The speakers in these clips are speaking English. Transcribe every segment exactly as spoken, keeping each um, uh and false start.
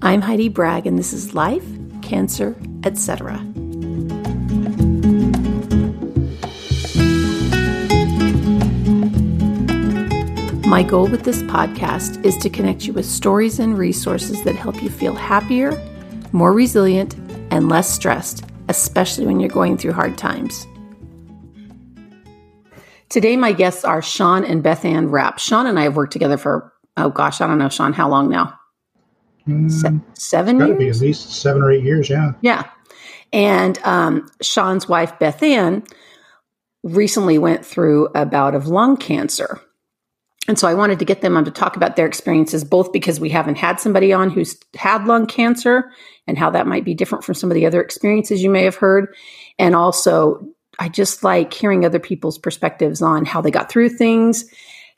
I'm Heidi Bragg, and this is Life, Cancer, et cetera. My goal with this podcast is to connect you with stories and resources that help you feel happier, more resilient, and less stressed, especially when you're going through hard times. Today, my guests are Sean and Beth Ann Rapp. Sean and I have worked together for, oh gosh, I don't know, Sean, how long now? Se- seven years? Be at least seven or eight years, yeah. Yeah. And um, Sean's wife, Beth Ann, recently went through a bout of lung cancer. And so I wanted to get them on to talk about their experiences, both because we haven't had somebody on who's had lung cancer and how that might be different from some of the other experiences you may have heard. And also, I just like hearing other people's perspectives on how they got through things,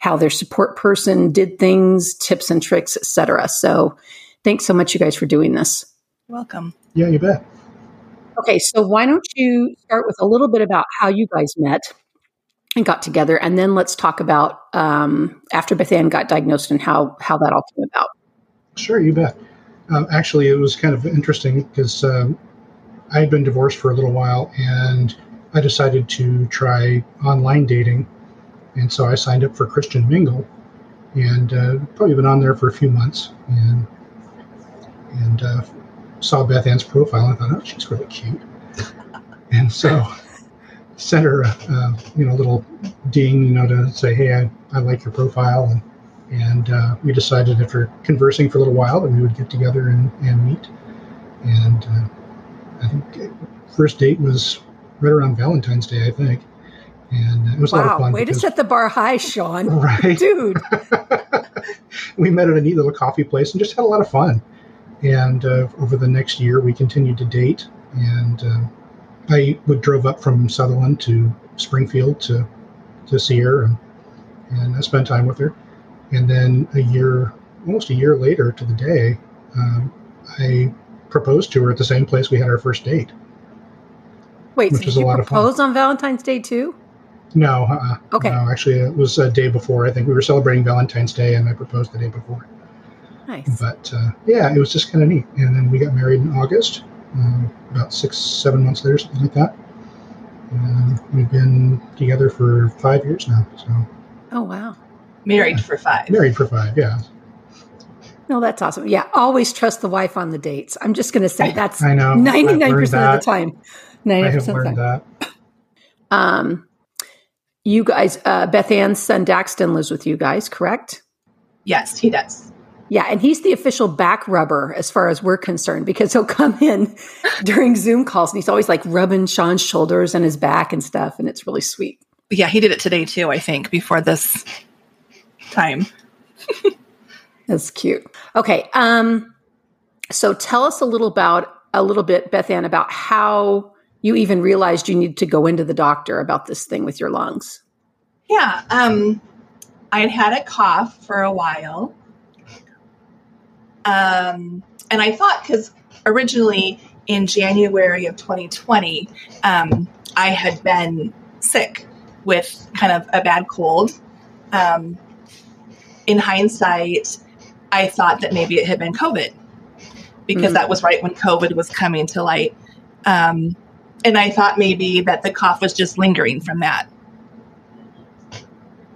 how their support person did things, tips and tricks, et cetera. So thanks so much, you guys, for doing this. You're welcome. Yeah, you bet. Okay, so why don't you start with a little bit about how you guys met and got together, and then let's talk about um, after Beth Ann got diagnosed and how, how that all came about. Sure, you bet. Um, actually, it was kind of interesting because um, I had been divorced for a little while, and I decided to try online dating, and so I signed up for Christian Mingle, and uh, probably been on there for a few months, and and uh, saw Beth Ann's profile, and I thought, oh, she's really cute, and so sent her a, a you know little ding, you know, to say, hey, I, I like your profile, and and uh, we decided after conversing for a little while that we would get together and, and meet, and uh, I think first date was right around Valentine's Day, I think, and it was wow, a lot of fun. Wow, way to set the bar high, Sean. Right, dude. We met at a neat little coffee place and just had a lot of fun, and uh, over the next year we continued to date, and Uh, I would drove up from Sutherland to Springfield to to see her, and, and I spent time with her. And then a year, almost a year later to the day, um, I proposed to her at the same place we had our first date. Wait, which so was did a you lot propose of fun. On Valentine's Day too? No, uh, okay. No, actually, it was a day before. I think we were celebrating Valentine's Day, and I proposed the day before. Nice. But uh, yeah, it was just kind of neat. And then we got married in August. Uh, about six, seven months later, something like that. Uh, we've been together for five years now. So. Oh, wow. Married yeah. for five. Married for five, yeah. No, that's awesome. Yeah, always trust the wife on the dates. I'm just going to say that's I know. ninety-nine percent of that. the time. ninety percent I have learned that. Um, you guys, uh, Beth Ann's son Daxton lives with you guys, correct? Yes, he does. Yeah, and he's the official back rubber as far as we're concerned, because he'll come in during Zoom calls and he's always like rubbing Sean's shoulders and his back and stuff, and it's really sweet. Yeah, he did it today too, I think, before this time. That's cute. Okay, um, so tell us a little about a little bit, Beth Ann, about how you even realized you needed to go into the doctor about this thing with your lungs. Yeah, um, I had had a cough for a while. Um, and I thought, because originally in January of twenty twenty, um, I had been sick with kind of a bad cold. Um, in hindsight, I thought that maybe it had been COVID, because mm-hmm. that was right when COVID was coming to light. Um, and I thought maybe that the cough was just lingering from that.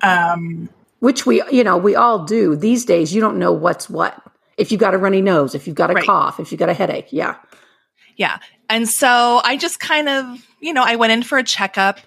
Um, Which we, you know, we all do these days. You don't know what's what. If you've got a runny nose, if you've got a right. cough, if you've got a headache. Yeah. Yeah. And so I just kind of, you know, I went in for a checkup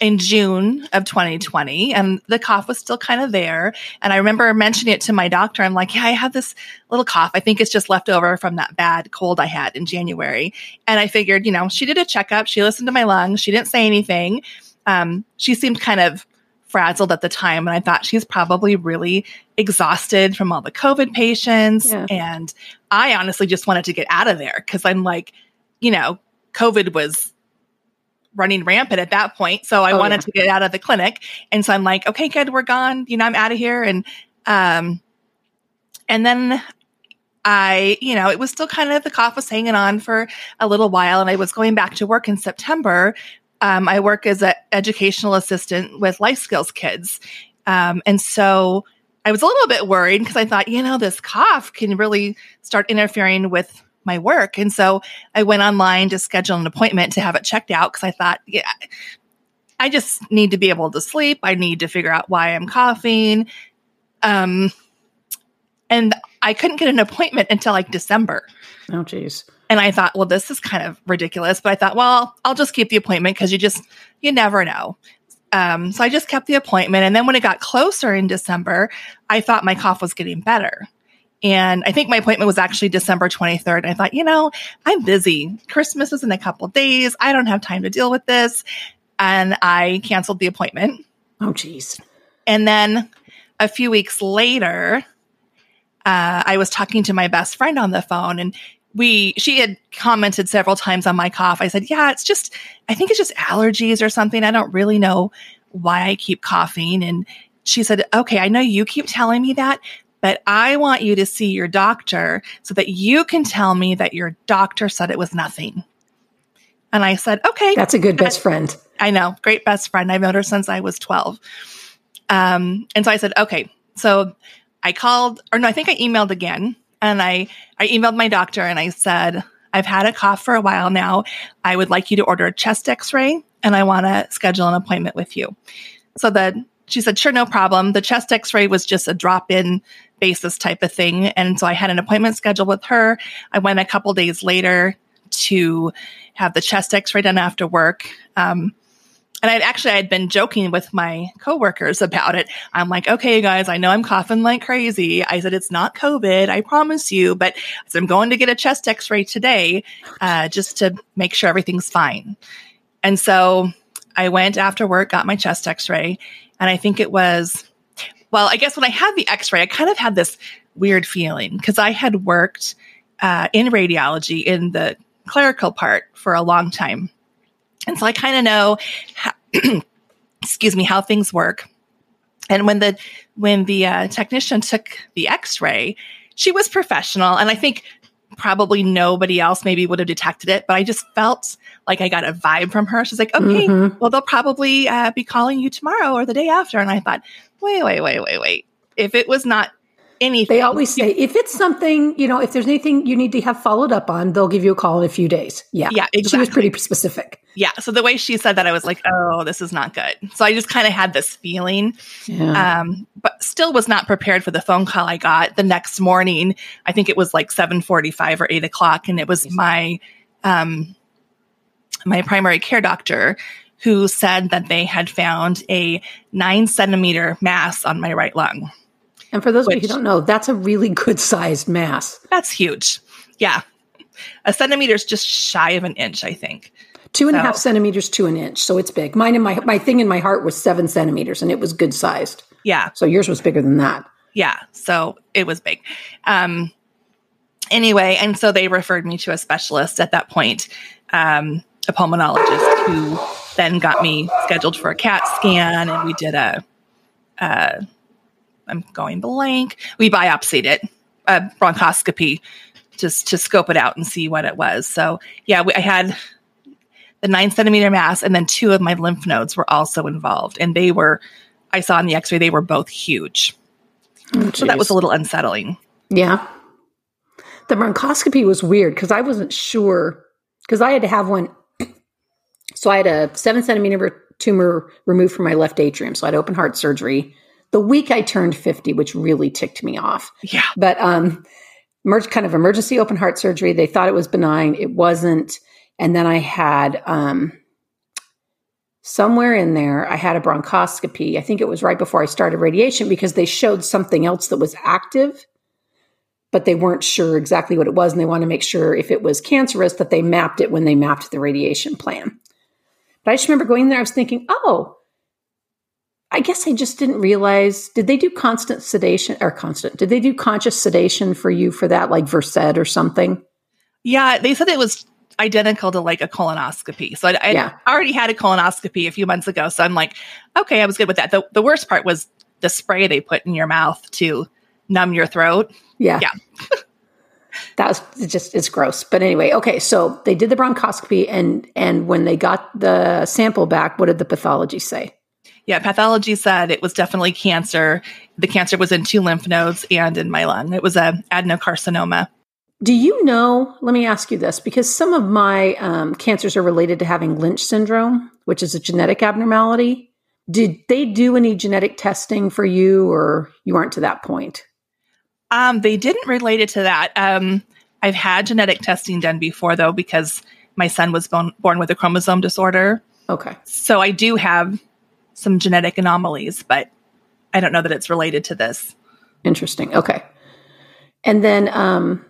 in June of twenty twenty, and the cough was still kind of there. And I remember mentioning it to my doctor. I'm like, yeah, I have this little cough. I think it's just left over from that bad cold I had in January. And I figured, you know, she did a checkup. She listened to my lungs. She didn't say anything. Um, she seemed kind of frazzled at the time, and I thought she's probably really exhausted from all the COVID patients. Yeah. And I honestly just wanted to get out of there, because I'm like, you know, COVID was running rampant at that point, so I oh, wanted yeah. to get out of the clinic. And so I'm like, okay, good, we're gone. You know, I'm out of here. And um, and then I, you know, it was still kind of the cough was hanging on for a little while, and I was going back to work in September. Um, I work as an educational assistant with life skills kids. Um, and so I was a little bit worried because I thought, you know, this cough can really start interfering with my work. And so I went online to schedule an appointment to have it checked out because I thought, yeah, I just need to be able to sleep. I need to figure out why I'm coughing. Um, and I couldn't get an appointment until like December. Oh, geez. And I thought, well, this is kind of ridiculous. But I thought, well, I'll just keep the appointment because you just, you never know. Um, so I just kept the appointment. And then when it got closer in December, I thought my cough was getting better. And I think my appointment was actually December twenty-third. And I thought, you know, I'm busy. Christmas is in a couple days. I don't have time to deal with this. And I canceled the appointment. Oh, geez. And then a few weeks later, uh, I was talking to my best friend on the phone, and we she had commented several times on my cough. I said, yeah, it's just, I think it's just allergies or something. I don't really know why I keep coughing. And she said, okay, I know you keep telling me that, but I want you to see your doctor so that you can tell me that your doctor said it was nothing. And I said, okay. That's a good best friend. I know. Great best friend. I've known her since I was twelve. Um, and so I said, okay. So I called, or no, I think I emailed again. And I, I emailed my doctor and I said, I've had a cough for a while now. I would like you to order a chest x-ray and I want to schedule an appointment with you. So the, she said, sure, no problem. The chest x-ray was just a drop-in basis type of thing. And so I had an appointment scheduled with her. I went a couple days later to have the chest x-ray done after work. Um, and I'd actually, I'd been joking with my coworkers about it. I'm like, okay, guys, I know I'm coughing like crazy. I said, it's not COVID, I promise you. But so I'm going to get a chest x-ray today uh, just to make sure everything's fine. And so I went after work, got my chest x-ray. And I think it was, well, I guess when I had the x-ray, I kind of had this weird feeling because I had worked uh, in radiology in the clerical part for a long time. And so I kind of know, how, excuse me, how things work. And when the when the uh, technician took the x-ray, she was professional. And I think probably nobody else maybe would have detected it. But I just felt like I got a vibe from her. She's like, okay, mm-hmm. well, they'll probably uh, be calling you tomorrow or the day after. And I thought, wait, wait, wait, wait, wait. If it was not anything. They always say, if it's something, you know, if there's anything you need to have followed up on, they'll give you a call in a few days. Yeah. Yeah, exactly. She was pretty specific. Yeah. So the way she said that, I was like, oh, this is not good. So I just kind of had this feeling, yeah. um, but still was not prepared for the phone call I got the next morning. I think it was like seven forty-five or eight o'clock. And it was my, um, my primary care doctor who said that they had found a nine centimeter mass on my right lung. And for those Which, of you who don't know, that's a really good sized mass. That's huge. Yeah. A centimeter is just shy of an inch, I think. Two and so. a half centimeters to an inch. So it's big. Mine and my, my thing in my heart was seven centimeters and it was good sized. Yeah. So yours was bigger than that. Yeah. So it was big. Um, anyway, and so they referred me to a specialist at that point, um, a pulmonologist who then got me scheduled for a CAT scan and we did a, uh, I'm going blank. We biopsied it, uh, bronchoscopy, just to scope it out and see what it was. So yeah, we, I had the nine centimeter mass and then two of my lymph nodes were also involved. And they were, I saw in the x-ray, they were both huge. Oh, so that was a little unsettling. Yeah. The bronchoscopy was weird because I wasn't sure because I had to have one. So I had a seven centimeter tumor removed from my left atrium. So I had open heart surgery the week I turned fifty, which really ticked me off. Yeah. But um, merged kind of emergency open heart surgery. They thought it was benign. It wasn't. And then I had um, somewhere in there, I had a bronchoscopy. I think it was right before I started radiation because they showed something else that was active, but they weren't sure exactly what it was. And they wanted to make sure if it was cancerous that they mapped it when they mapped the radiation plan. But I just remember going there, I was thinking, oh, I guess I just didn't realize, did they do constant sedation or constant? Did they do conscious sedation for you for that, like Versed or something? Yeah, they said it was identical to like a colonoscopy. So I, I yeah. already had a colonoscopy a few months ago. So I'm like, okay, I was good with that. The, the worst part was the spray they put in your mouth to numb your throat. Yeah. Yeah. That was just, it's gross. But anyway, okay. So they did the bronchoscopy and, and when they got the sample back, what did the pathology say? yeah, pathology said it was definitely cancer. The cancer was in two lymph nodes and in my lung. It was a adenocarcinoma. Do you know, let me ask you this, because some of my um, cancers are related to having Lynch syndrome, which is a genetic abnormality. Did they do any genetic testing for you, or you aren't to that point? Um, they didn't relate it to that. Um, I've had genetic testing done before, though, because my son was born, born with a chromosome disorder. Okay. So I do have some genetic anomalies, but I don't know that it's related to this. Interesting. Okay. And then, um,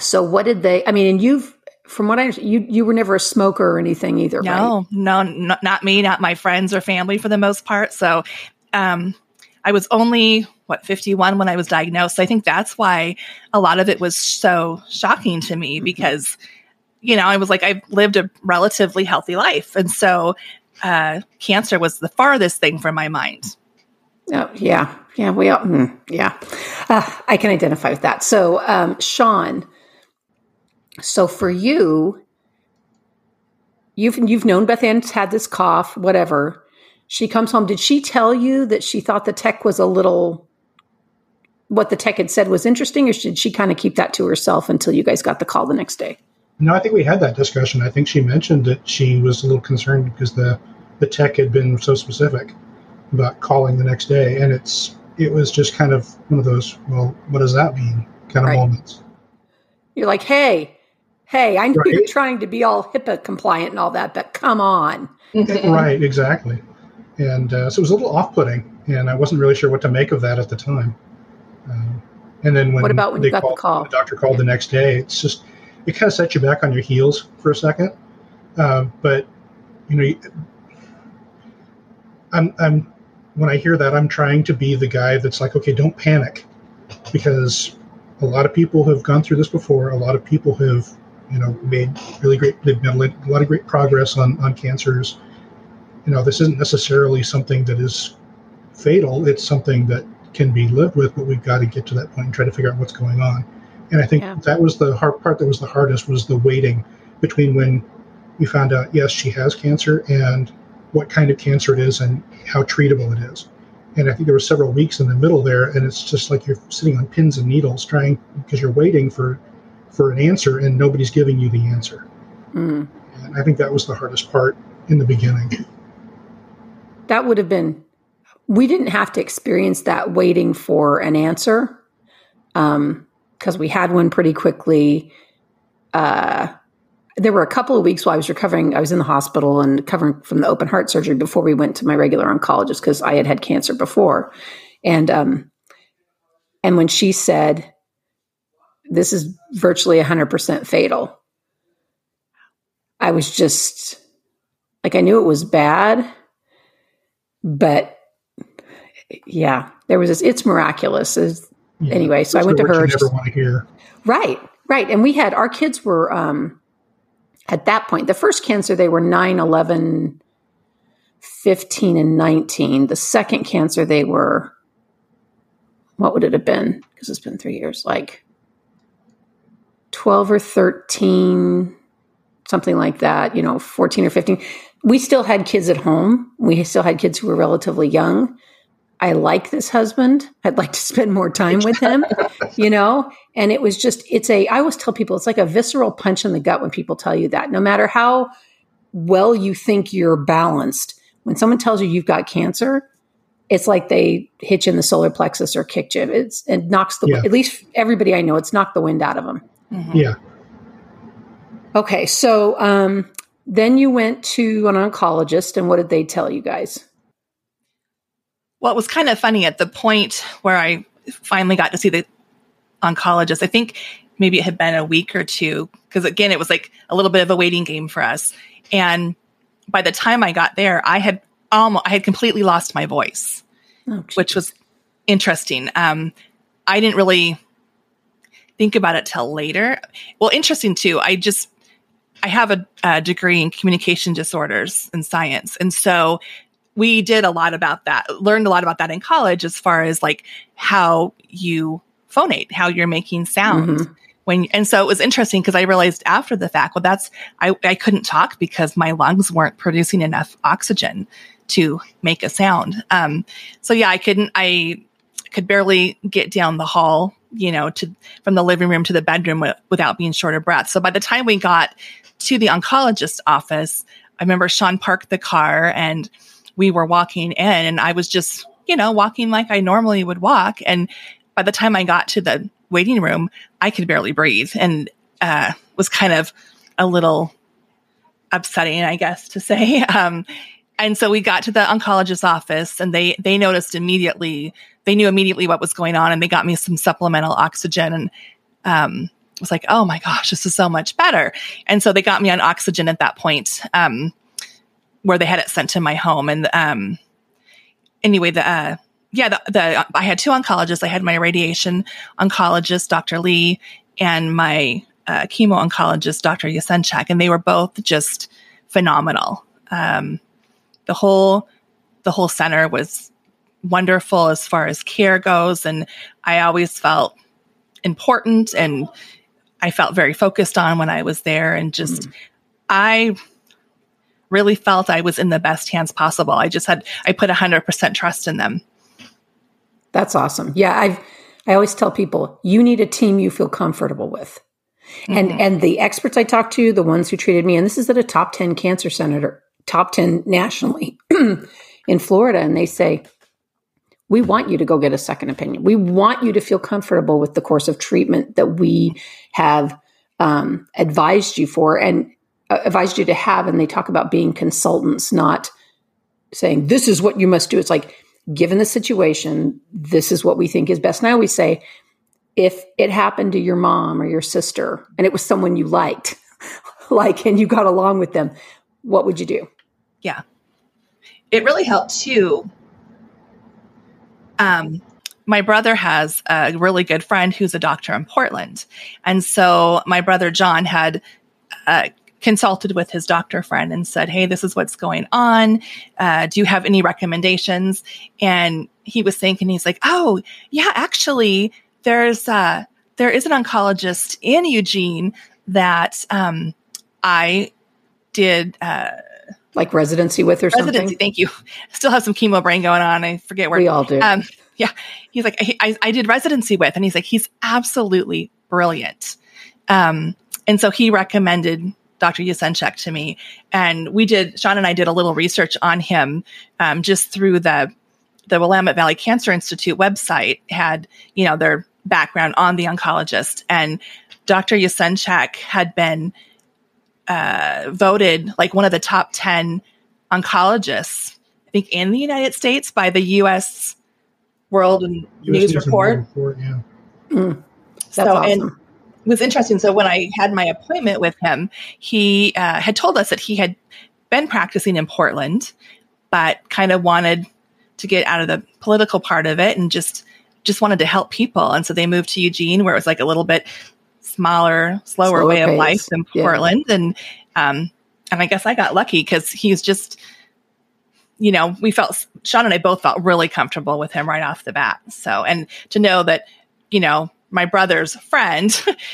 so what did they, I mean, and you've, from what I, you, you were never a smoker or anything either, no, right? No, no, not me, not my friends or family for the most part. So, um, I was only, what, fifty-one when I was diagnosed. So I think that's why a lot of it was so shocking to me, mm-hmm. because, you know, I was like, I've lived a relatively healthy life. And so, uh, cancer was the farthest thing from my mind. Oh, yeah. Yeah. We all, mm, yeah. Uh, I can identify with that. So, um, Sean, so for you, you've, you've known Beth Ann's had this cough, whatever. She comes home. Did she tell you that she thought the tech was a little, what the tech had said was interesting, or did she kind of keep that to herself until you guys got the call the next day? No, I think we had that discussion. I think she mentioned that she was a little concerned because the, the tech had been so specific about calling the next day. And it's, it was just kind of one of those, well, what does that mean kind of right. moments. You're like, hey, hey, I know right. you're trying to be all HIPAA compliant and all that, but come on. Right, exactly. And uh, so it was a little off-putting, and I wasn't really sure what to make of that at the time. Uh, and then when, what about when they you got called, the call? The doctor called yeah. the next day, it's just, it kind of sets you back on your heels for a second. Uh, but, you know, I'm, I'm, when I hear that, I'm trying to be the guy that's like, okay, don't panic, because a lot of people have gone through this before. A lot of people have, you know, made really great, they've made a lot of great progress on, on cancers. You know, this isn't necessarily something that is fatal. It's something that can be lived with, but we've got to get to that point and try to figure out what's going on. And I think yeah. that was the hard part that was the hardest, was the waiting between when we found out, yes, she has cancer, and what kind of cancer it is and how treatable it is. And I think there were several weeks in the middle there, and it's just like you're sitting on pins and needles trying, because you're waiting for, for an answer, and nobody's giving you the answer. Mm. And I think that was the hardest part in the beginning. That would have been, we didn't have to experience that waiting for an answer. Um, because we had one pretty quickly. Uh, there were a couple of weeks while I was recovering. I was in the hospital and recovering from the open heart surgery before we went to my regular oncologist, because I had had cancer before. And um, and when she said, this is virtually one hundred percent fatal, I was just, like, I knew it was bad, but yeah, there was this, it's miraculous. It's, Yeah, anyway, so I went to her. Just, never want to hear. Right, right. And we had, our kids were, um, at that point, the first cancer, they were nine, eleven, fifteen, and nineteen. The second cancer, they were, what would it have been? Because it's been three years, like twelve or thirteen, something like that, you know, fourteen or fifteen. We still had kids at home. We still had kids who were relatively young. I like this husband. I'd like to spend more time with him, you know? And it was just, it's a, I always tell people, it's like a visceral punch in the gut when people tell you that. No matter how well you think you're balanced, when someone tells you you've got cancer, it's like they hit you in the solar plexus or kicked you. It's, it knocks the, yeah. at least everybody I know, it's knocked the wind out of them. Mm-hmm. Yeah. Okay. So um, then you went to an oncologist, and what did they tell you guys? Well, it was kind of funny at the point where I finally got to see the oncologist. I think maybe it had been a week or two, because again, it was like a little bit of a waiting game for us. And by the time I got there, I had almost, I had completely lost my voice, oh, which was interesting. Um, I didn't really think about it till later. Well, interesting too. I just, I have a, a degree in communication disorders and science. And so we did a lot about that, learned a lot about that in college, as far as like how you phonate, how you're making sound. Mm-hmm. when. And so it was interesting, because I realized after the fact, well, that's, I, I couldn't talk because my lungs weren't producing enough oxygen to make a sound. Um, so yeah, I couldn't, I could barely get down the hall, you know, to from the living room to the bedroom w- without being short of breath. So by the time we got to the oncologist's office, I remember Sean parked the car and we were walking in, and I was just, you know, walking like I normally would walk. And by the time I got to the waiting room, I could barely breathe, and uh, was kind of a little upsetting, I guess, to say. Um, and so we got to the oncologist's office, and they they noticed immediately. They knew immediately what was going on, and they got me some supplemental oxygen. And um, was like, "Oh my gosh, this is so much better." And so they got me on oxygen at that point, um, where they had it sent to my home. And um, anyway, the uh, yeah, the, the I had two oncologists. I had my radiation oncologist, Doctor Lee, and my Uh, chemo oncologist, Doctor Yasenchak, and they were both just phenomenal. Um, the whole the whole center was wonderful as far as care goes, and I always felt important, and I felt very focused on when I was there, and just mm-hmm. I really felt I was in the best hands possible. I just had I put one hundred percent trust in them. That's awesome. Yeah, I've I always tell people you need a team you feel comfortable with. And mm-hmm. and the experts I talked to, the ones who treated me, and this is at a top ten cancer center, top ten nationally in Florida, and they say, we want you to go get a second opinion. We want you to feel comfortable with the course of treatment that we have um, advised you for and uh, advised you to have. And they talk about being consultants, not saying, this is what you must do. It's like, given the situation, this is what we think is best. And I always say, if it happened to your mom or your sister and it was someone you liked, like, and you got along with them, what would you do? Yeah. It really helped too. Um, my brother has a really good friend who's a doctor in Portland. And so my brother, John, had uh, consulted with his doctor friend and said, "Hey, this is what's going on. Uh, do you have any recommendations?" And he was thinking, he's like, "Oh yeah, actually, There's uh, there is an oncologist in Eugene that um, I did uh, like residency with or residency, something." Thank you. Still have some chemo brain going on. I forget where we all do. Um, yeah, he's like I, I, I did residency with, and he's like he's absolutely brilliant. Um, and so he recommended Doctor Yasenchak to me, and we did. Sean and I did a little research on him um, just through the the Willamette Valley Cancer Institute website had you know their background on the oncologist, and Doctor Yasenchak had been uh, voted like one of the top ten oncologists, I think, in the United States by the U S World and News, News Report. And World Report yeah. Mm. That's so, awesome. And it was interesting. So when I had my appointment with him, he uh, had told us that he had been practicing in Portland, but kind of wanted to get out of the political part of it and just just wanted to help people. And so they moved to Eugene, where it was like a little bit smaller, slower, slower way pace. of life than yeah. Portland. And um, and I guess I got lucky because he was just, you know, we felt, Sean and I both felt really comfortable with him right off the bat. So, and to know that, you know, my brother's friend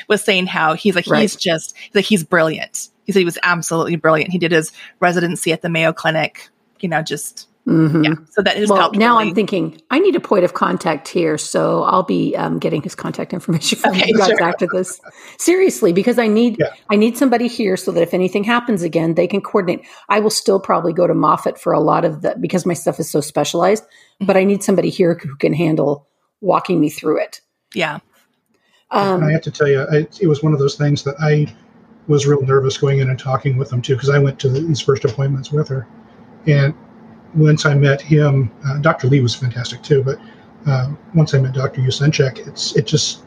was saying how he's like, right. he's just, he's like, he's brilliant. He said he was absolutely brilliant. He did his residency at the Mayo Clinic, you know, just... Mm-hmm. Yeah, so that is well, now really. I'm thinking I need a point of contact here, so I'll be um, getting his contact information from okay, you guys sure. after this. Seriously, because I need yeah. I need somebody here so that if anything happens again, they can coordinate. I will still probably go to Moffitt for a lot of the because my stuff is so specialized, mm-hmm. but I need somebody here who can handle walking me through it. Yeah, um, I have to tell you, I, it was one of those things that I was real nervous going in and talking with them too, because I went to the, these first appointments with her, and. Once I met him, uh, Doctor Lee was fantastic too, but uh, once I met Doctor Yasenchak, it's it just,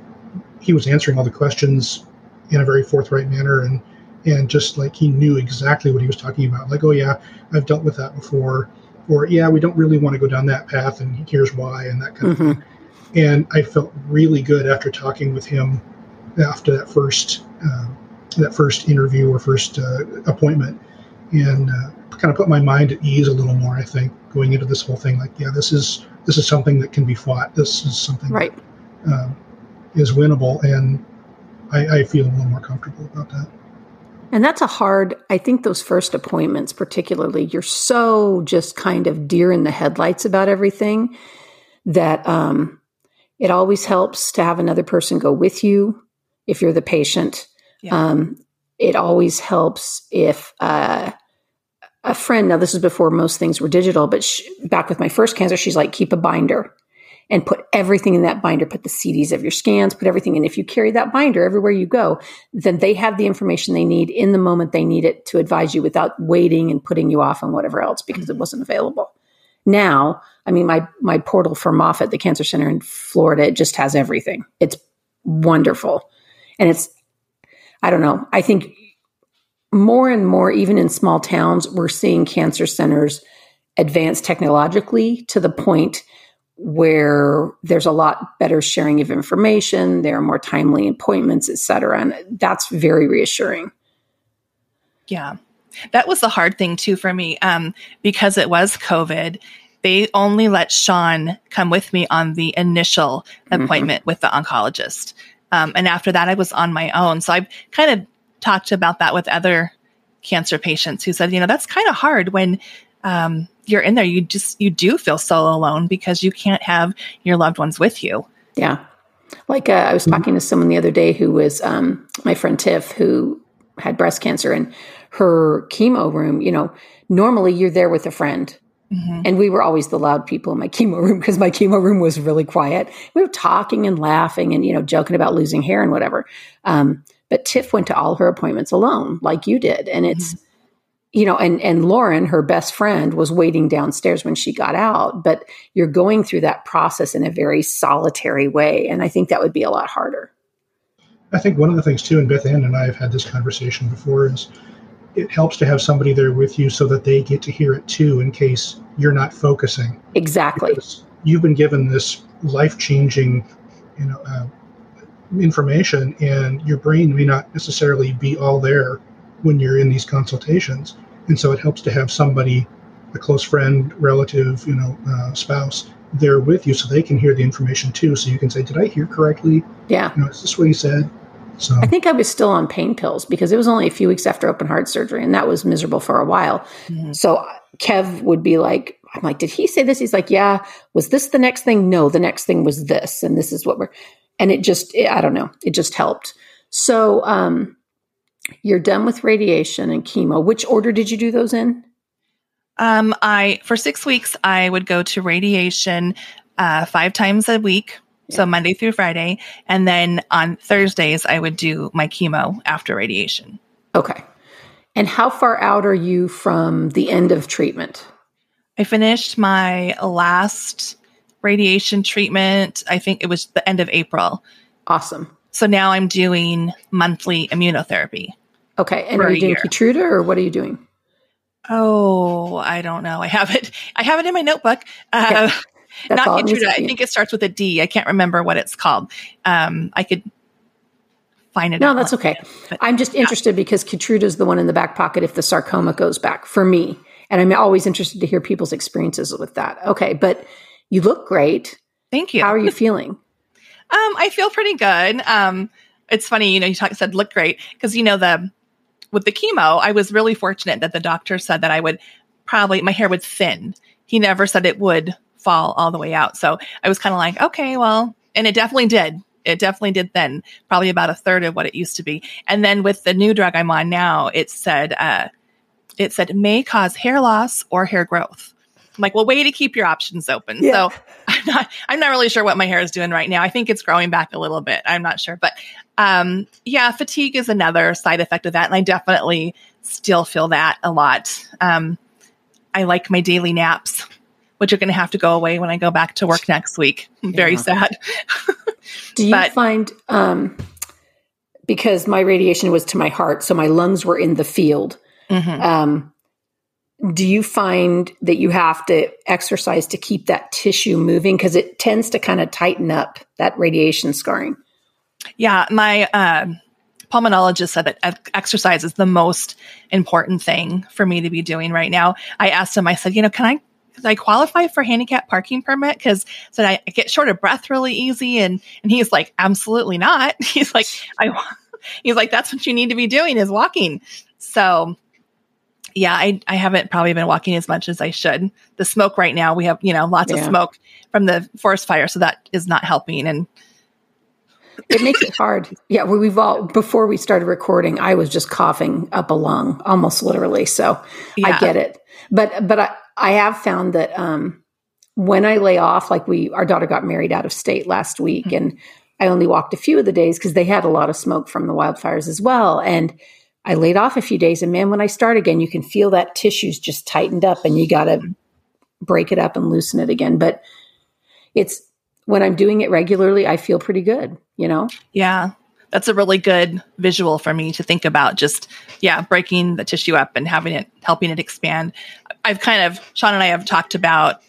he was answering all the questions in a very forthright manner, and, and just like he knew exactly what he was talking about. Like, oh yeah, I've dealt with that before, or yeah, we don't really want to go down that path, and here's why, and that kind mm-hmm. of thing. And I felt really good after talking with him after that first, uh, that first interview or first uh, appointment. And uh, kind of put my mind at ease a little more, I think, going into this whole thing. Like, yeah, this is this is something that can be fought. This is something right. that uh, is winnable, and I, I feel a little more comfortable about that. And that's a hard, I think those first appointments particularly, you're so just kind of deer in the headlights about everything that um, it always helps to have another person go with you if you're the patient. Yeah. Um, it always helps if uh, a friend, now this is before most things were digital, but she, back with my first cancer, she's like, keep a binder and put everything in that binder, put the C Ds of your scans, put everything in. If you carry that binder everywhere you go, then they have the information they need in the moment they need it to advise you without waiting and putting you off on whatever else because it wasn't available. Now, I mean, my my portal for Moffitt, the cancer center in Florida, it just has everything. It's wonderful. And it's, I don't know, I think more and more, even in small towns, we're seeing cancer centers advance technologically to the point where there's a lot better sharing of information, there are more timely appointments, et cetera. And that's very reassuring. Yeah. That was the hard thing too for me, um, because it was COVID. They only let Sean come with me on the initial appointment mm-hmm. with the oncologist. Um, and after that, I was on my own. So I've kind of talked about that with other cancer patients who said, you know, that's kind of hard when um, you're in there, you just, you do feel so alone because you can't have your loved ones with you. Yeah. Like uh, I was talking to someone the other day who was um, my friend Tiff, who had breast cancer, and her chemo room, you know, normally you're there with a friend mm-hmm. and we were always the loud people in my chemo room because my chemo room was really quiet. We were talking and laughing and, you know, joking about losing hair and whatever. Um, but Tiff went to all her appointments alone like you did. And it's, mm-hmm. you know, and, and Lauren, her best friend, was waiting downstairs when she got out, but you're going through that process in a very solitary way. And I think that would be a lot harder. I think one of the things too, and Beth Ann and I have had this conversation before, is it helps to have somebody there with you so that they get to hear it too, in case you're not focusing. Exactly. Because you've been given this life-changing, you know, uh, information, and your brain may not necessarily be all there when you're in these consultations. And so it helps to have somebody, a close friend, relative, you know, uh, spouse there with you so they can hear the information too. So you can say, did I hear correctly? Yeah. You know, is this what he said? So I think I was still on pain pills because it was only a few weeks after open heart surgery, and that was miserable for a while. Mm-hmm. So Kev would be like, I'm like, did he say this? He's like, yeah. Was this the next thing? No, the next thing was this. And this is what we're, and it just, it, I don't know. It just helped. So, um, you're done with radiation and chemo. Which order did you do those in? Um, I for six weeks, I would go to radiation uh, five times a week, yeah. So Monday through Friday. And then on Thursdays, I would do my chemo after radiation. Okay. And how far out are you from the end of treatment? I finished my last radiation treatment. I think it was the end of April. Awesome. So now I'm doing monthly immunotherapy. Okay. And are you doing Keytruda or what are you doing? Oh, I don't know. I have it. I have it in my notebook. Uh, okay. Not Keytruda. I think it starts with a D. I can't remember what it's called. Um, I could find it. No, that's okay. But, I'm just yeah. interested because Keytruda is the one in the back pocket if the sarcoma goes back for me. And I'm always interested to hear people's experiences with that. Okay. But you look great. Thank you. How are you feeling? Um, I feel pretty good. Um, it's funny, you know, you talk, said look great because, you know, the with the chemo, I was really fortunate that the doctor said that I would probably, my hair would thin. He never said it would fall all the way out. So I was kind of like, okay, well, and it definitely did. It definitely did then, probably about a third of what it used to be. And then with the new drug I'm on now, it said, uh, it said may cause hair loss or hair growth. I'm like, well, way to keep your options open. Yeah. So I'm not, I'm not really sure what my hair is doing right now. I think it's growing back a little bit. I'm not sure. But um, yeah, fatigue is another side effect of that. And I definitely still feel that a lot. Um, I like my daily naps, which are going to have to go away when I go back to work next week. I'm very yeah. sad. Do you but, find, um, because my radiation was to my heart, so my lungs were in the field. Mm-hmm. Um Do you find that you have to exercise to keep that tissue moving? Because it tends to kind of tighten up that radiation scarring. Yeah, my uh, pulmonologist said that exercise is the most important thing for me to be doing right now. I asked him, I said, you know, can I, can I qualify for handicap parking permit? Because so I, I get short of breath really easy. And, and he's like, absolutely not. He's like, I want. He's like, that's what you need to be doing is walking. So yeah, I, I haven't probably been walking as much as I should. The smoke right now, we have, you know, lots yeah. of smoke from the forest fire. So that is not helping. And it makes it hard. Yeah. Well, we've all, before we started recording, I was just coughing up a lung, almost literally. So yeah. I get it. But, but I, I have found that, um, when I lay off, like we, our daughter got married out of state last week mm-hmm. and I only walked a few of the days because they had a lot of smoke from the wildfires as well. And I laid off a few days, and man, when I start again, you can feel that tissue's just tightened up and you got to break it up and loosen it again. But it's when I'm doing it regularly, I feel pretty good, you know? Yeah. That's a really good visual for me to think about. Just, yeah, breaking the tissue up and having it, helping it expand. I've kind of, Sean and I have talked about,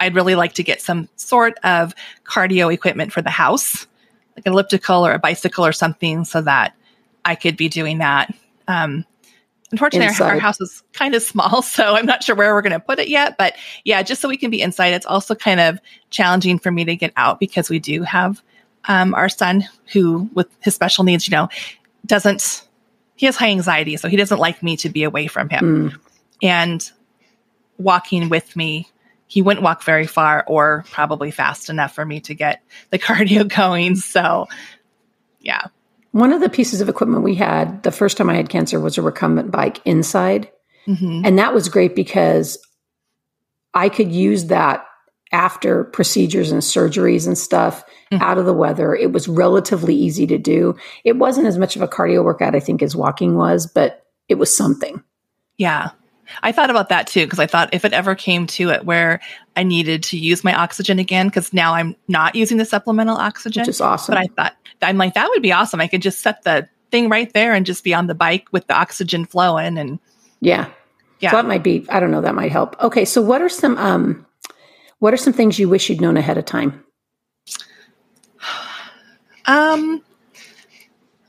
I'd really like to get some sort of cardio equipment for the house, like an elliptical or a bicycle or something, so that I could be doing that. Um, unfortunately, our, our house is kind of small, so I'm not sure where we're going to put it yet. But yeah, just so we can be inside. It's also kind of challenging for me to get out because we do have um, our son who, with his special needs, you know, doesn't, he has high anxiety, so he doesn't like me to be away from him. Mm. And walking with me, he wouldn't walk very far or probably fast enough for me to get the cardio going. So yeah. One of the pieces of equipment we had the first time I had cancer was a recumbent bike inside. Mm-hmm. And that was great because I could use that after procedures and surgeries and stuff mm-hmm. out of the weather. It was relatively easy to do. It wasn't as much of a cardio workout, I think, as walking was, but it was something. Yeah. I thought about that too, because I thought if it ever came to it where I needed to use my oxygen again, because now I'm not using the supplemental oxygen. Which is awesome. But I thought, I'm like, that would be awesome. I could just set the thing right there and just be on the bike with the oxygen flowing. And yeah. Yeah. So that might be, I don't know, that might help. Okay. So what are some, um, what are some things you wish you'd known ahead of time? um,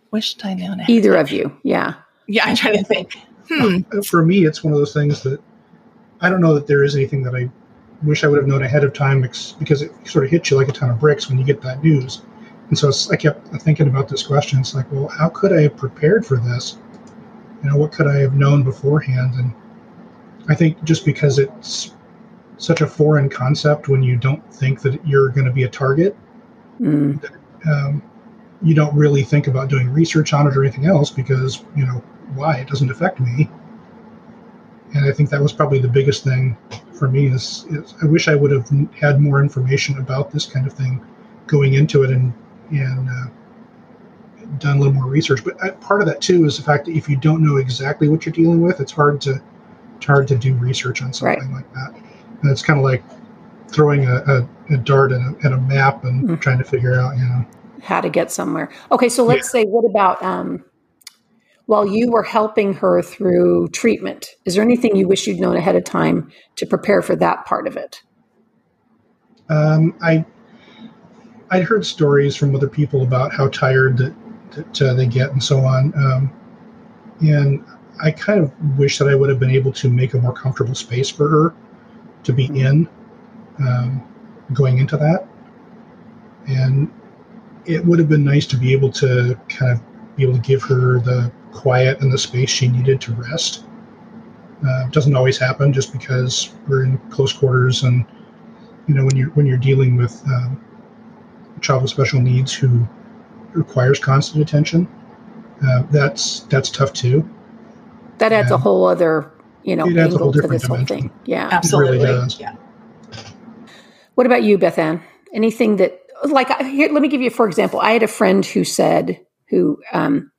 wished I known ahead Either of, of you. Yeah. Yeah. I'm trying to think. Hmm. For me, it's one of those things that I don't know that there is anything that I wish I would have known ahead of time, because it sort of hits you like a ton of bricks when you get that news. And so it's, I kept thinking about this question. It's like, well, how could I have prepared for this? You know, what could I have known beforehand? And I think just because it's such a foreign concept when you don't think that you're going to be a target, mm. um, you don't really think about doing research on it or anything else because, you know, why? It doesn't affect me. And I think that was probably the biggest thing for me is, is I wish I would have had more information about this kind of thing going into it and and uh, done a little more research. But I, part of that too is the fact that if you don't know exactly what you're dealing with, it's hard to it's hard to do research on something right. like that. And it's kind of like throwing a, a, a dart at a, at a map and mm-hmm. trying to figure out, you know, how to get somewhere. Okay, so let's yeah. say what about um, while you were helping her through treatment, is there anything you wish you'd known ahead of time to prepare for that part of it? Um, I I'd heard stories from other people about how tired that, that uh, they get and so on, um, and I kind of wish that I would have been able to make a more comfortable space for her to be in um, going into that, and it would have been nice to be able to kind of be able to give her the quiet and the space she needed to rest. Uh, doesn't always happen just because we're in close quarters, and you know when you're when you're dealing with um, a child with special needs who requires constant attention, uh, that's that's tough too. That adds and a whole other you know it adds a whole different to this dimension. Whole thing. Yeah, absolutely. It really does. Yeah. What about you, Beth Ann? Anything that like here? Let me give you for example. I had a friend who said who. Um,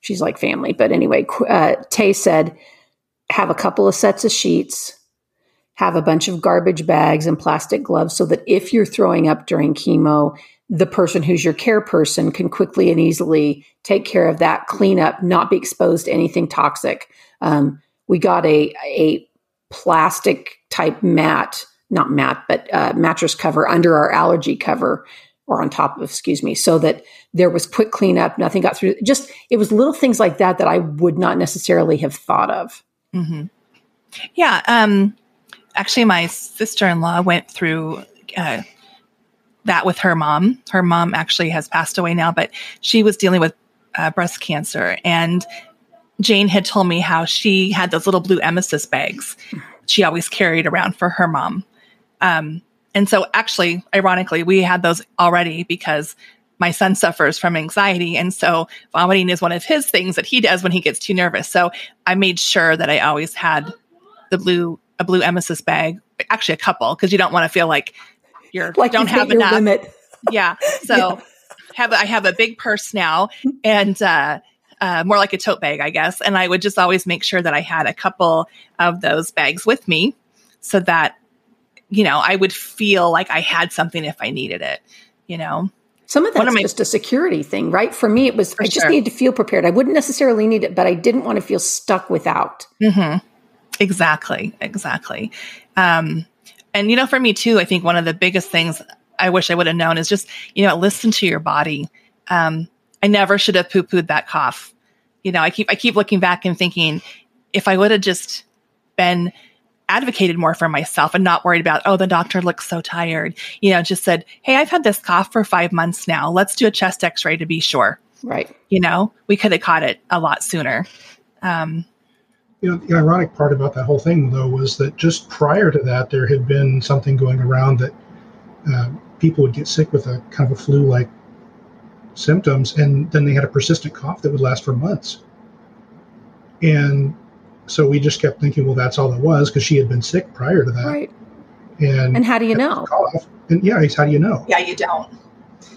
She's like family. But anyway, uh, Tay said, have a couple of sets of sheets, have a bunch of garbage bags and plastic gloves so that if you're throwing up during chemo, the person who's your care person can quickly and easily take care of that, clean up, not be exposed to anything toxic. Um, we got a, a plastic type mat, not mat, but uh, mattress cover under our allergy cover or on top of, excuse me, so that there was quick cleanup, nothing got through. Just, it was little things like that that I would not necessarily have thought of. Mm-hmm. Yeah. Um, actually, my sister-in-law went through uh, that with her mom. Her mom actually has passed away now, but she was dealing with uh, breast cancer, and Jane had told me how she had those little blue emesis bags she always carried around for her mom. Um, and so actually, ironically, we had those already because my son suffers from anxiety. And so vomiting is one of his things that he does when he gets too nervous. So I made sure that I always had the blue, a blue emesis bag, actually a couple, because you don't want to feel like you're like don't you have enough. Limit. Yeah. So yeah. have I have a big purse now and uh, uh, more like a tote bag, I guess. And I would just always make sure that I had a couple of those bags with me so that, you know, I would feel like I had something if I needed it, you know. Some of that's my, just a security thing, right? For me, it was, I just sure. needed to feel prepared. I wouldn't necessarily need it, but I didn't want to feel stuck without. Mm-hmm. Exactly. Exactly. Um, and, you know, for me too, I think one of the biggest things I wish I would have known is just, you know, listen to your body. Um, I never should have poo-pooed that cough. You know, I keep, I keep looking back and thinking if I would have just been advocated more for myself and not worried about, oh, the doctor looks so tired, you know, just said, hey, I've had this cough for five months now. Let's do a chest x-ray to be sure. Right. You know, we could have caught it a lot sooner. Um, you know, the ironic part about that whole thing, though, was that just prior to that, there had been something going around that uh, people would get sick with a kind of a flu-like symptoms, and then they had a persistent cough that would last for months. And so we just kept thinking, well, that's all it was, because she had been sick prior to that. Right. And, and how do you know? And yeah, it's how do you know? Yeah, you don't.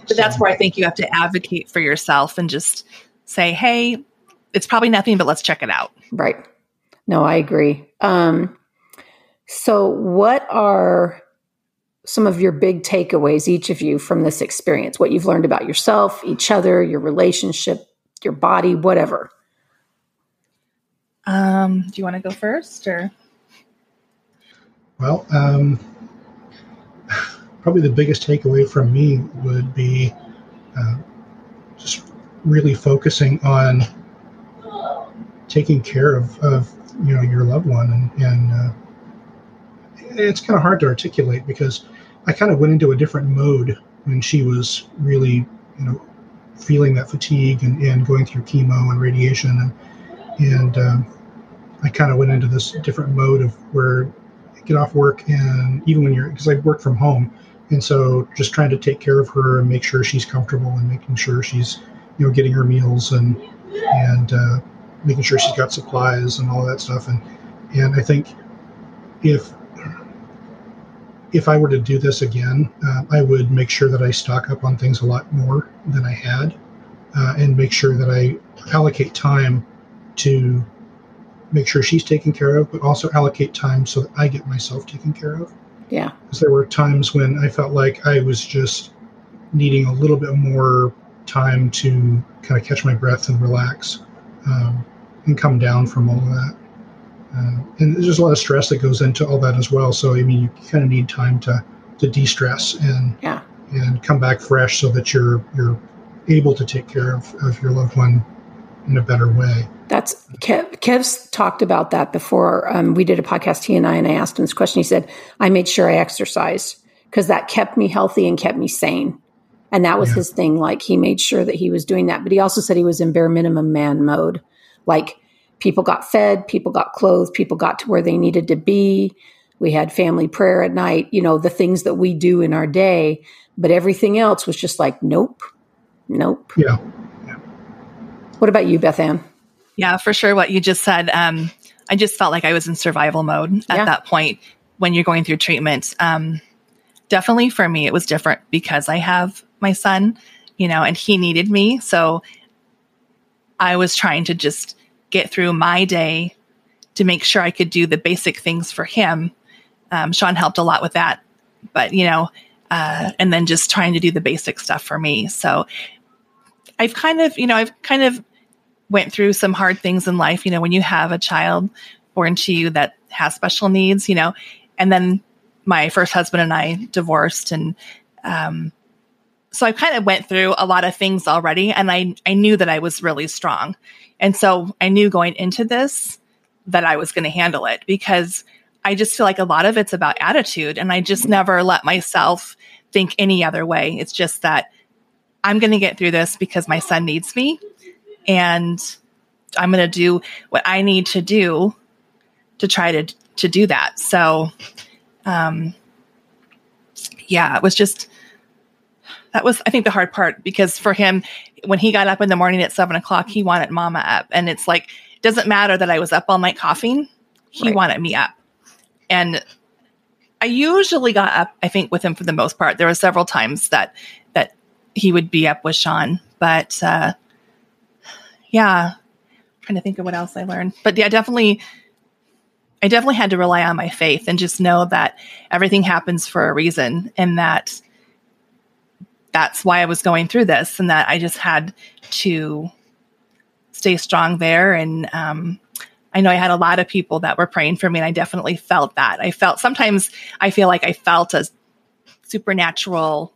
But so, that's where I think you have to advocate for yourself and just say, hey, it's probably nothing, but let's check it out. Right. No, I agree. Um, so what are some of your big takeaways, each of you, from this experience? What you've learned about yourself, each other, your relationship, your body, whatever. Um, do you want to go first or? Well, um, probably the biggest takeaway from me would be uh, just really focusing on taking care of, of you know, your loved one. And, and uh, it's kind of hard to articulate because I kind of went into a different mode when she was really, you know, feeling that fatigue and, and going through chemo and radiation. And, and um, I kind of went into this different mode of where I get off work, and even when you're, because I work from home, and so just trying to take care of her and make sure she's comfortable and making sure she's, you know, getting her meals and and uh, making sure she's got supplies and all that stuff. And and I think if if I were to do this again, uh, I would make sure that I stock up on things a lot more than I had, uh, and make sure that I allocate time to make sure she's taken care of, but also allocate time so that I get myself taken care of. Yeah. Because there were times when I felt like I was just needing a little bit more time to kind of catch my breath and relax um, and come down from all of that. Uh, and there's just a lot of stress that goes into all that as well. So, I mean, you kind of need time to, to de-stress and yeah. and come back fresh so that you're you're able to take care of, of your loved one in a better way. That's Kev, Kev's talked about that before. Um, we did a podcast, he and I, and I asked him this question. He said, I made sure I exercised because that kept me healthy and kept me sane. And that was yeah. his thing. Like he made sure that he was doing that, but he also said he was in bare minimum man mode. Like people got fed, people got clothed, people got to where they needed to be. We had family prayer at night, you know, the things that we do in our day, but everything else was just like, nope, nope. Yeah. yeah. What about you, Beth Ann? Yeah, for sure. What you just said, um, I just felt like I was in survival mode at yeah. that point when you're going through treatment. Um, definitely for me, it was different because I have my son, you know, and he needed me. So I was trying to just get through my day to make sure I could do the basic things for him. Um, Sean helped a lot with that, but, you know, uh, and then just trying to do the basic stuff for me. So I've kind of, you know, I've kind of, went through some hard things in life, you know, when you have a child born to you that has special needs, you know, and then my first husband and I divorced. And um, so I kind of went through a lot of things already. And I, I knew that I was really strong. And so I knew going into this that I was going to handle it because I just feel like a lot of it's about attitude. And I just never let myself think any other way. It's just that I'm going to get through this because my son needs me. And I'm going to do what I need to do to try to, to do that. So, um, yeah, it was just, that was, I think, the hard part, because for him, when he got up in the morning at seven o'clock, he wanted mama up. And it's like, it doesn't matter that I was up all night coughing. He right. wanted me up. And I usually got up, I think, with him for the most part. There were several times that, that he would be up with Sean, but, uh, yeah, I'm trying to think of what else I learned, but yeah, definitely, I definitely had to rely on my faith and just know that everything happens for a reason, and that that's why I was going through this, and that I just had to stay strong there. And um, I know I had a lot of people that were praying for me, and I definitely felt that. I felt sometimes I feel like I felt a supernatural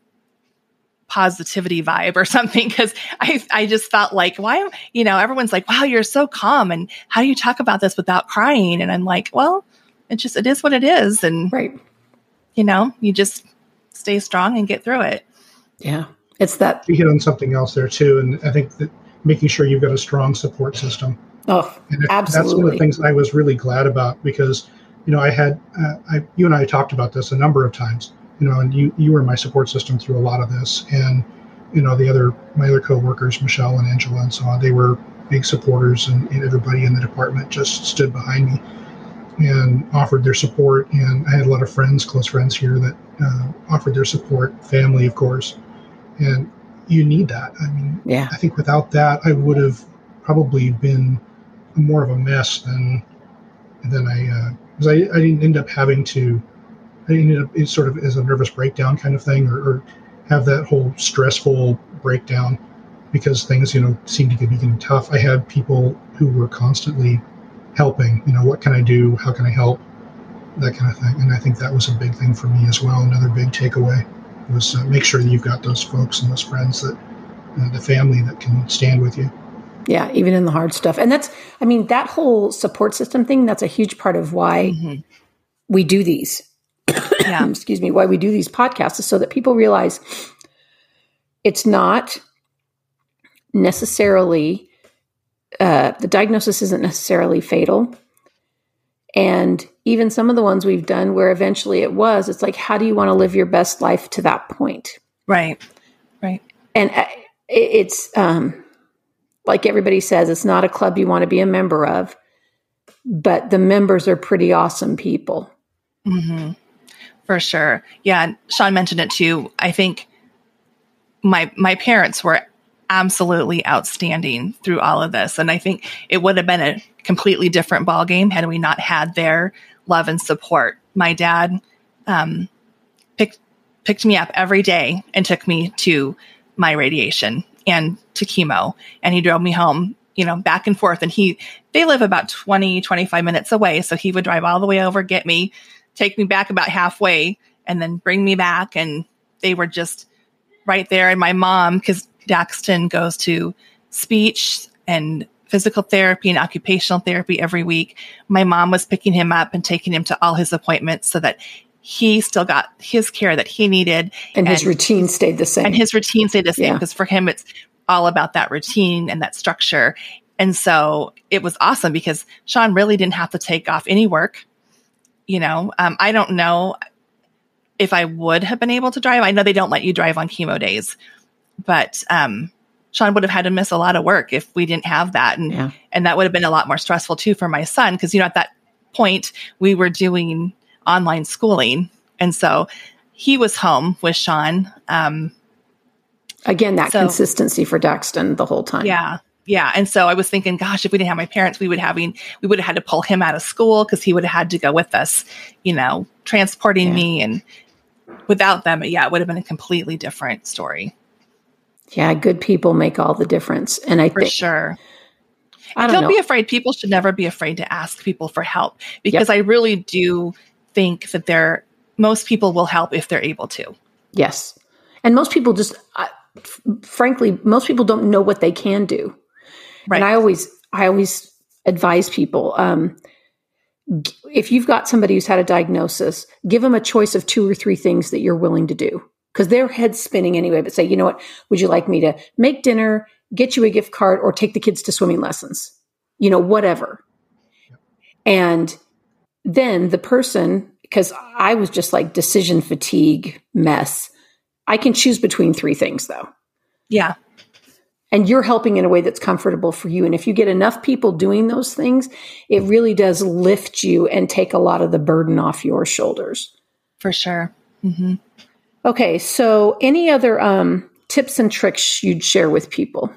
positivity vibe or something, because I I just felt like, why, you know, everyone's like, wow, you're so calm, and how do you talk about this without crying? And I'm like, well, it just, it is what it is. And right. you know, you just stay strong and get through it. Yeah. It's that. You hit on something else there too. And I think that making sure you've got a strong support system. Oh, and absolutely. That's one of the things I was really glad about, because, you know, I had, uh, I, you and I talked about this a number of times. You know, and you, you were my support system through a lot of this. And, you know, the other, my other coworkers, Michelle and Angela and so on, they were big supporters, and, and everybody in the department just stood behind me and offered their support. And I had a lot of friends, close friends here that uh, offered their support, family, of course. And you need that. I mean, yeah. I think without that, I would have probably been more of a mess than, than I, because uh, I, I didn't end up having to, I ended up sort of as a nervous breakdown kind of thing, or, or have that whole stressful breakdown because things, you know, seemed to be getting tough. I had people who were constantly helping, you know, what can I do? How can I help? That kind of thing. And I think that was a big thing for me as well. Another big takeaway was uh, make sure that you've got those folks and those friends that, uh, the family that can stand with you. Yeah, even in the hard stuff. And that's, I mean, that whole support system thing, that's a huge part of why mm-hmm. we do these. Yeah. Excuse me, why we do these podcasts is so that people realize it's not necessarily, uh, the diagnosis isn't necessarily fatal. And even some of the ones we've done where eventually it was, it's like, how do you want to live your best life to that point? Right. Right. And it's, um, like everybody says, it's not a club you want to be a member of, but the members are pretty awesome people. Mm-hmm. For sure. Yeah. And Sean mentioned it too. I think my, my parents were absolutely outstanding through all of this. And I think it would have been a completely different ballgame had we not had their love and support. My dad um, picked, picked me up every day and took me to my radiation and to chemo. And he drove me home, you know, back and forth. And he, they live about twenty, twenty-five minutes away. So he would drive all the way over, get me, take me back about halfway, and then bring me back. And they were just right there. And my mom, because Daxton goes to speech and physical therapy and occupational therapy every week, my mom was picking him up and taking him to all his appointments so that he still got his care that he needed. And, and his routine stayed the same. And his routine stayed the same, because yeah. for him, it's all about that routine and that structure. And so it was awesome, because Sean really didn't have to take off any work. You know, um, I don't know if I would have been able to drive. I know they don't let you drive on chemo days, but um, Sean would have had to miss a lot of work if we didn't have that. And yeah. and that would have been a lot more stressful too for my son, because, you know, at that point we were doing online schooling. And so he was home with Sean. Um, Again, that so, consistency for Daxton the whole time. Yeah. Yeah. And so I was thinking, gosh, if we didn't have my parents, we would having we would have had to pull him out of school, because he would have had to go with us, you know, transporting yeah. me. And without them, yeah, it would have been a completely different story. Yeah. Good people make all the difference. And I think. For th- sure. I don't, don't be afraid. People should never be afraid to ask people for help, because yep. I really do think that they're, most people will help if they're able to. Yes. And most people just, I, f- frankly, most people don't know what they can do. Right. And I always, I always advise people, um, g- if you've got somebody who's had a diagnosis, give them a choice of two or three things that you're willing to do, because their head's spinning anyway, but say, you know what, would you like me to make dinner, get you a gift card or take the kids to swimming lessons, you know, whatever. Yep. And then the person, because I was just like decision fatigue mess, I can choose between three things though. Yeah. And you're helping in a way that's comfortable for you. And if you get enough people doing those things, it really does lift you and take a lot of the burden off your shoulders. For sure. Mm-hmm. Okay. So any other um, tips and tricks you'd share with people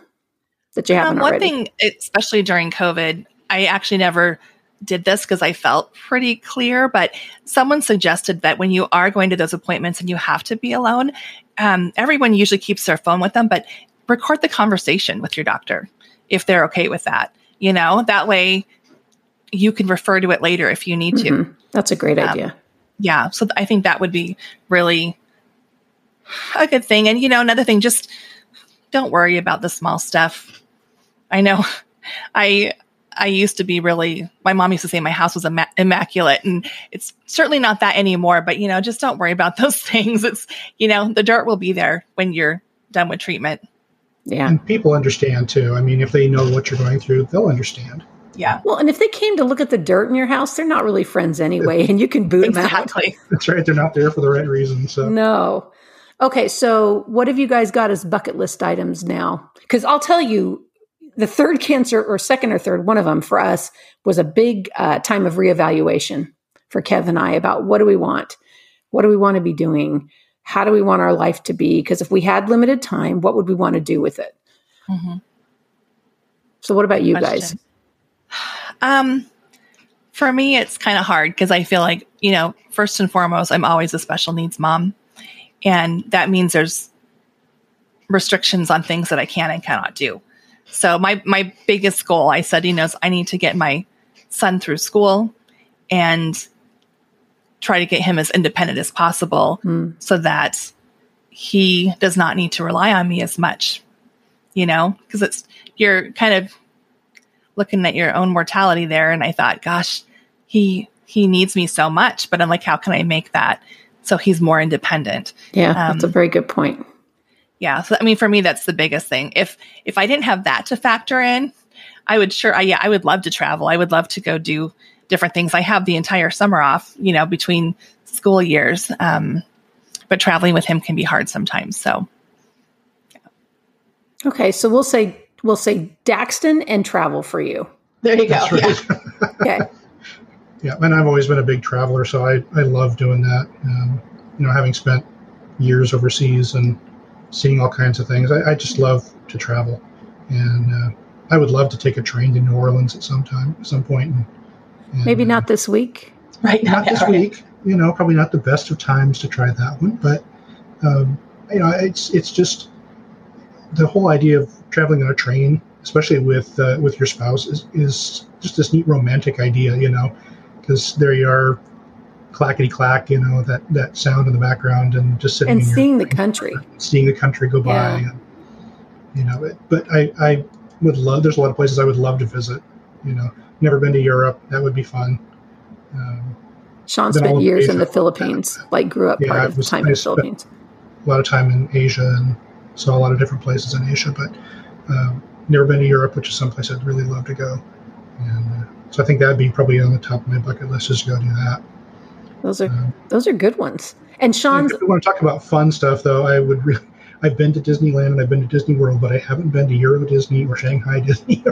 that you haven't um, one already? One thing, especially during COVID, I actually never did this because I felt pretty clear, but someone suggested that when you are going to those appointments and you have to be alone, um, everyone usually keeps their phone with them, but record the conversation with your doctor if they're okay with that. You know, that way you can refer to it later if you need mm-hmm. to. That's a great um, idea. Yeah. So th- I think that would be really a good thing. And, you know, another thing, just don't worry about the small stuff. I know I, I used to be really, my mom used to say my house was immac- immaculate, and it's certainly not that anymore, but, you know, just don't worry about those things. It's, you know, the dirt will be there when you're done with treatment. Yeah. And people understand too. I mean, if they know what you're going through, they'll understand. Yeah. Well, and if they came to look at the dirt in your house, they're not really friends anyway, and you can boot exactly. them out. That's right. They're not there for the right reason. So no. Okay. So what have you guys got as bucket list items now? Because I'll tell you, the third cancer or second or third, one of them for us was a big uh, time of reevaluation for Kev and I about what do we want? What do we want to be doing? How do we want our life to be? Because if we had limited time, what would we want to do with it? Mm-hmm. So what about you Question. guys? Um, for me, it's kind of hard because I feel like, you know, first and foremost, I'm always a special needs mom. And that means there's restrictions on things that I can and cannot do. So my, my biggest goal, I said, you know, is I need to get my son through school and try to get him as independent as possible mm. so that he does not need to rely on me as much, you know, because it's, you're kind of looking at your own mortality there. And I thought, gosh, he, he needs me so much, but I'm like, how can I make that so he's more independent? Yeah. Um, that's a very good point. Yeah. So, I mean, for me, that's the biggest thing. If, if I didn't have that to factor in, I would sure, I, yeah, I would love to travel. I would love to go do different things. I have the entire summer off, you know, between school years. Um, but traveling with him can be hard sometimes. So, yeah. Okay. So we'll say, we'll say Daxton and travel for you. There you That's go. Right. Yeah. Okay. Yeah. And I've always been a big traveler. So I, I love doing that. Um, you know, having spent years overseas and seeing all kinds of things, I, I just love to travel. And uh, I would love to take a train to New Orleans at some time, at some point, and And, Maybe not uh, this week. Right. Not yeah, this right. week. You know, probably not the best of times to try that one. But, um, you know, it's it's just the whole idea of traveling on a train, especially with uh, with your spouse, is, is just this neat romantic idea, you know, because there you are, clackety-clack, you know, that, that sound in the background and just sitting and in seeing the country. Seeing the country go by. Yeah. And, you know, it, but I, I would love, there's a lot of places I would love to visit, you know. Never been to Europe. That would be fun. Um, Sean spent years Asia in the Philippines, like, like grew up yeah, part of the time in the Philippines. A lot of time in Asia and saw a lot of different places in Asia, but um, never been to Europe, which is someplace I'd really love to go. And uh, so I think that'd be probably on the top of my bucket list, just to go do that. Those are um, those are good ones. And Sean's. If you want to talk about fun stuff, though, I would really. I've been to Disneyland and I've been to Disney World, but I haven't been to Euro Disney or Shanghai Disney.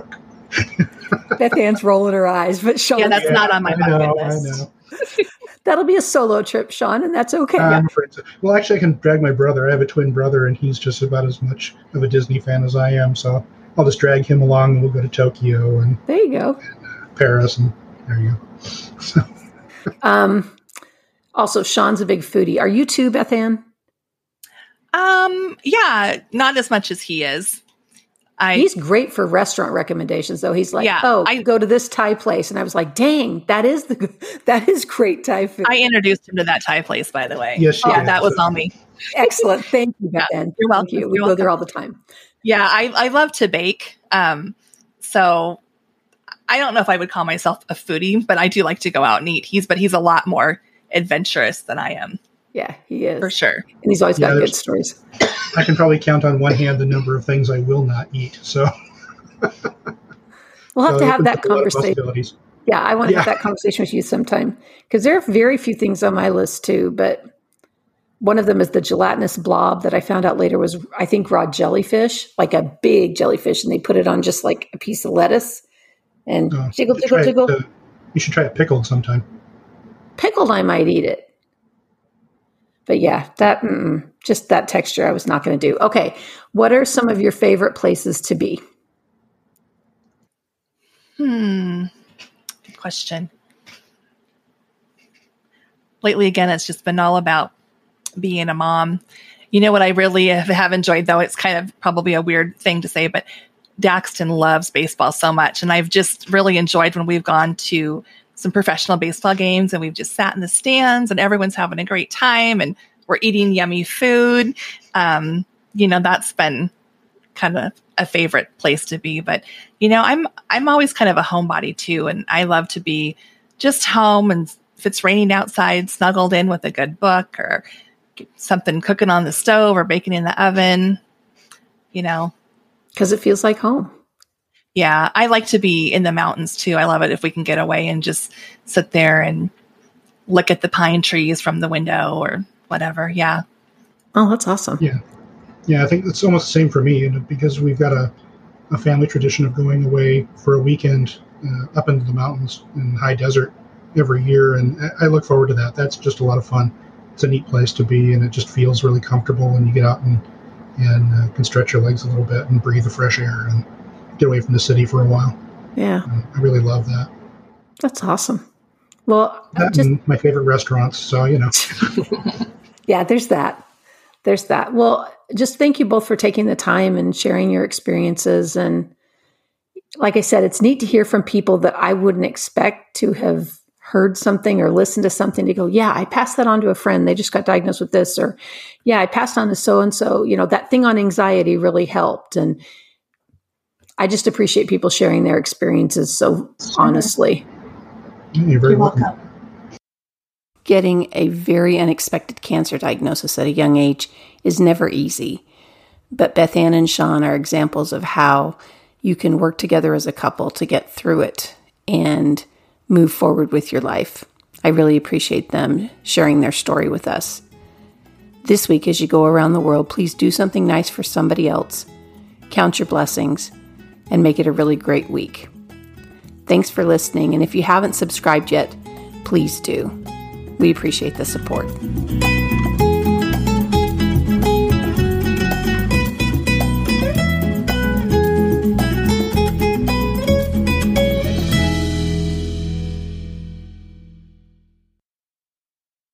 Beth Ann's rolling her eyes, but Sean, yeah, that's yeah, not on my bucket I know, list. I know. That'll be a solo trip, Sean, and that's okay. Um, yeah. Well, actually, I can drag my brother. I have a twin brother, and he's just about as much of a Disney fan as I am. So I'll just drag him along, and we'll go to Tokyo and there you go, and, uh, Paris, and there you go. So. um, also, Sean's a big foodie. Are you too, Beth Ann? Um, yeah, not as much as he is. I, he's great for restaurant recommendations, though. He's like, yeah, oh, I go to this Thai place. And I was like, dang, that is the that is great Thai food. I introduced him to that Thai place, by the way. Yes, she yeah, did. That was all me. Excellent. Thank you, Ben. Yeah, you're welcome. Thank you. You're we welcome. Go there all the time. Yeah, I, I love to bake. Um, so I don't know if I would call myself a foodie, but I do like to go out and eat. He's but he's a lot more adventurous than I am. Yeah, he is. For sure. And he's always yeah, got good stories. I can probably count on one hand the number of things I will not eat. So we'll have so to have that conversation. Yeah, I want to yeah. have that conversation with you sometime, because there are very few things on my list too. But one of them is the gelatinous blob that I found out later was, I think, raw jellyfish, like a big jellyfish. And they put it on just like a piece of lettuce and oh, jiggle, jiggle, jiggle. It, uh, you should try it pickled sometime. Pickled, I might eat it. But yeah, that mm, just that texture I was not going to do. Okay. What are some of your favorite places to be? Hmm. Good question. Lately, again, it's just been all about being a mom. You know what I really have enjoyed, though? It's kind of probably a weird thing to say, but Daxton loves baseball so much. And I've just really enjoyed when we've gone to some professional baseball games and we've just sat in the stands and everyone's having a great time and we're eating yummy food. Um, you know, that's been kind of a favorite place to be, but you know, I'm, I'm always kind of a homebody too. And I love to be just home, and if it's raining outside, snuggled in with a good book or something cooking on the stove or baking in the oven, you know, cause it feels like home. Yeah, I like to be in the mountains too. I love it if we can get away and just sit there and look at the pine trees from the window or whatever. Yeah. Oh, that's awesome. Yeah. Yeah, I think it's almost the same for me, and because we've got a, a family tradition of going away for a weekend uh, up into the mountains and high desert every year, and I look forward to that. That's just a lot of fun. It's a neat place to be, and it just feels really comfortable, and you get out and, and uh, can stretch your legs a little bit and breathe the fresh air and get away from the city for a while. Yeah. Uh, I really love that. That's awesome. Well, that just... and my favorite restaurants, so, you know. Yeah, there's that. There's that. Well, just thank you both for taking the time and sharing your experiences. And like I said, it's neat to hear from people that I wouldn't expect to have heard something or listened to something to go, yeah, I passed that on to a friend. They just got diagnosed with this. Or, yeah, I passed on to so-and-so. You know, that thing on anxiety really helped. And I just appreciate people sharing their experiences so honestly. You're very You're welcome. welcome. Getting a very unexpected cancer diagnosis at a young age is never easy, but Beth Ann and Sean are examples of how you can work together as a couple to get through it and move forward with your life. I really appreciate them sharing their story with us. This week, as you go around the world, please do something nice for somebody else, count your blessings, and make it a really great week. Thanks for listening, and if you haven't subscribed yet, please do. We appreciate the support.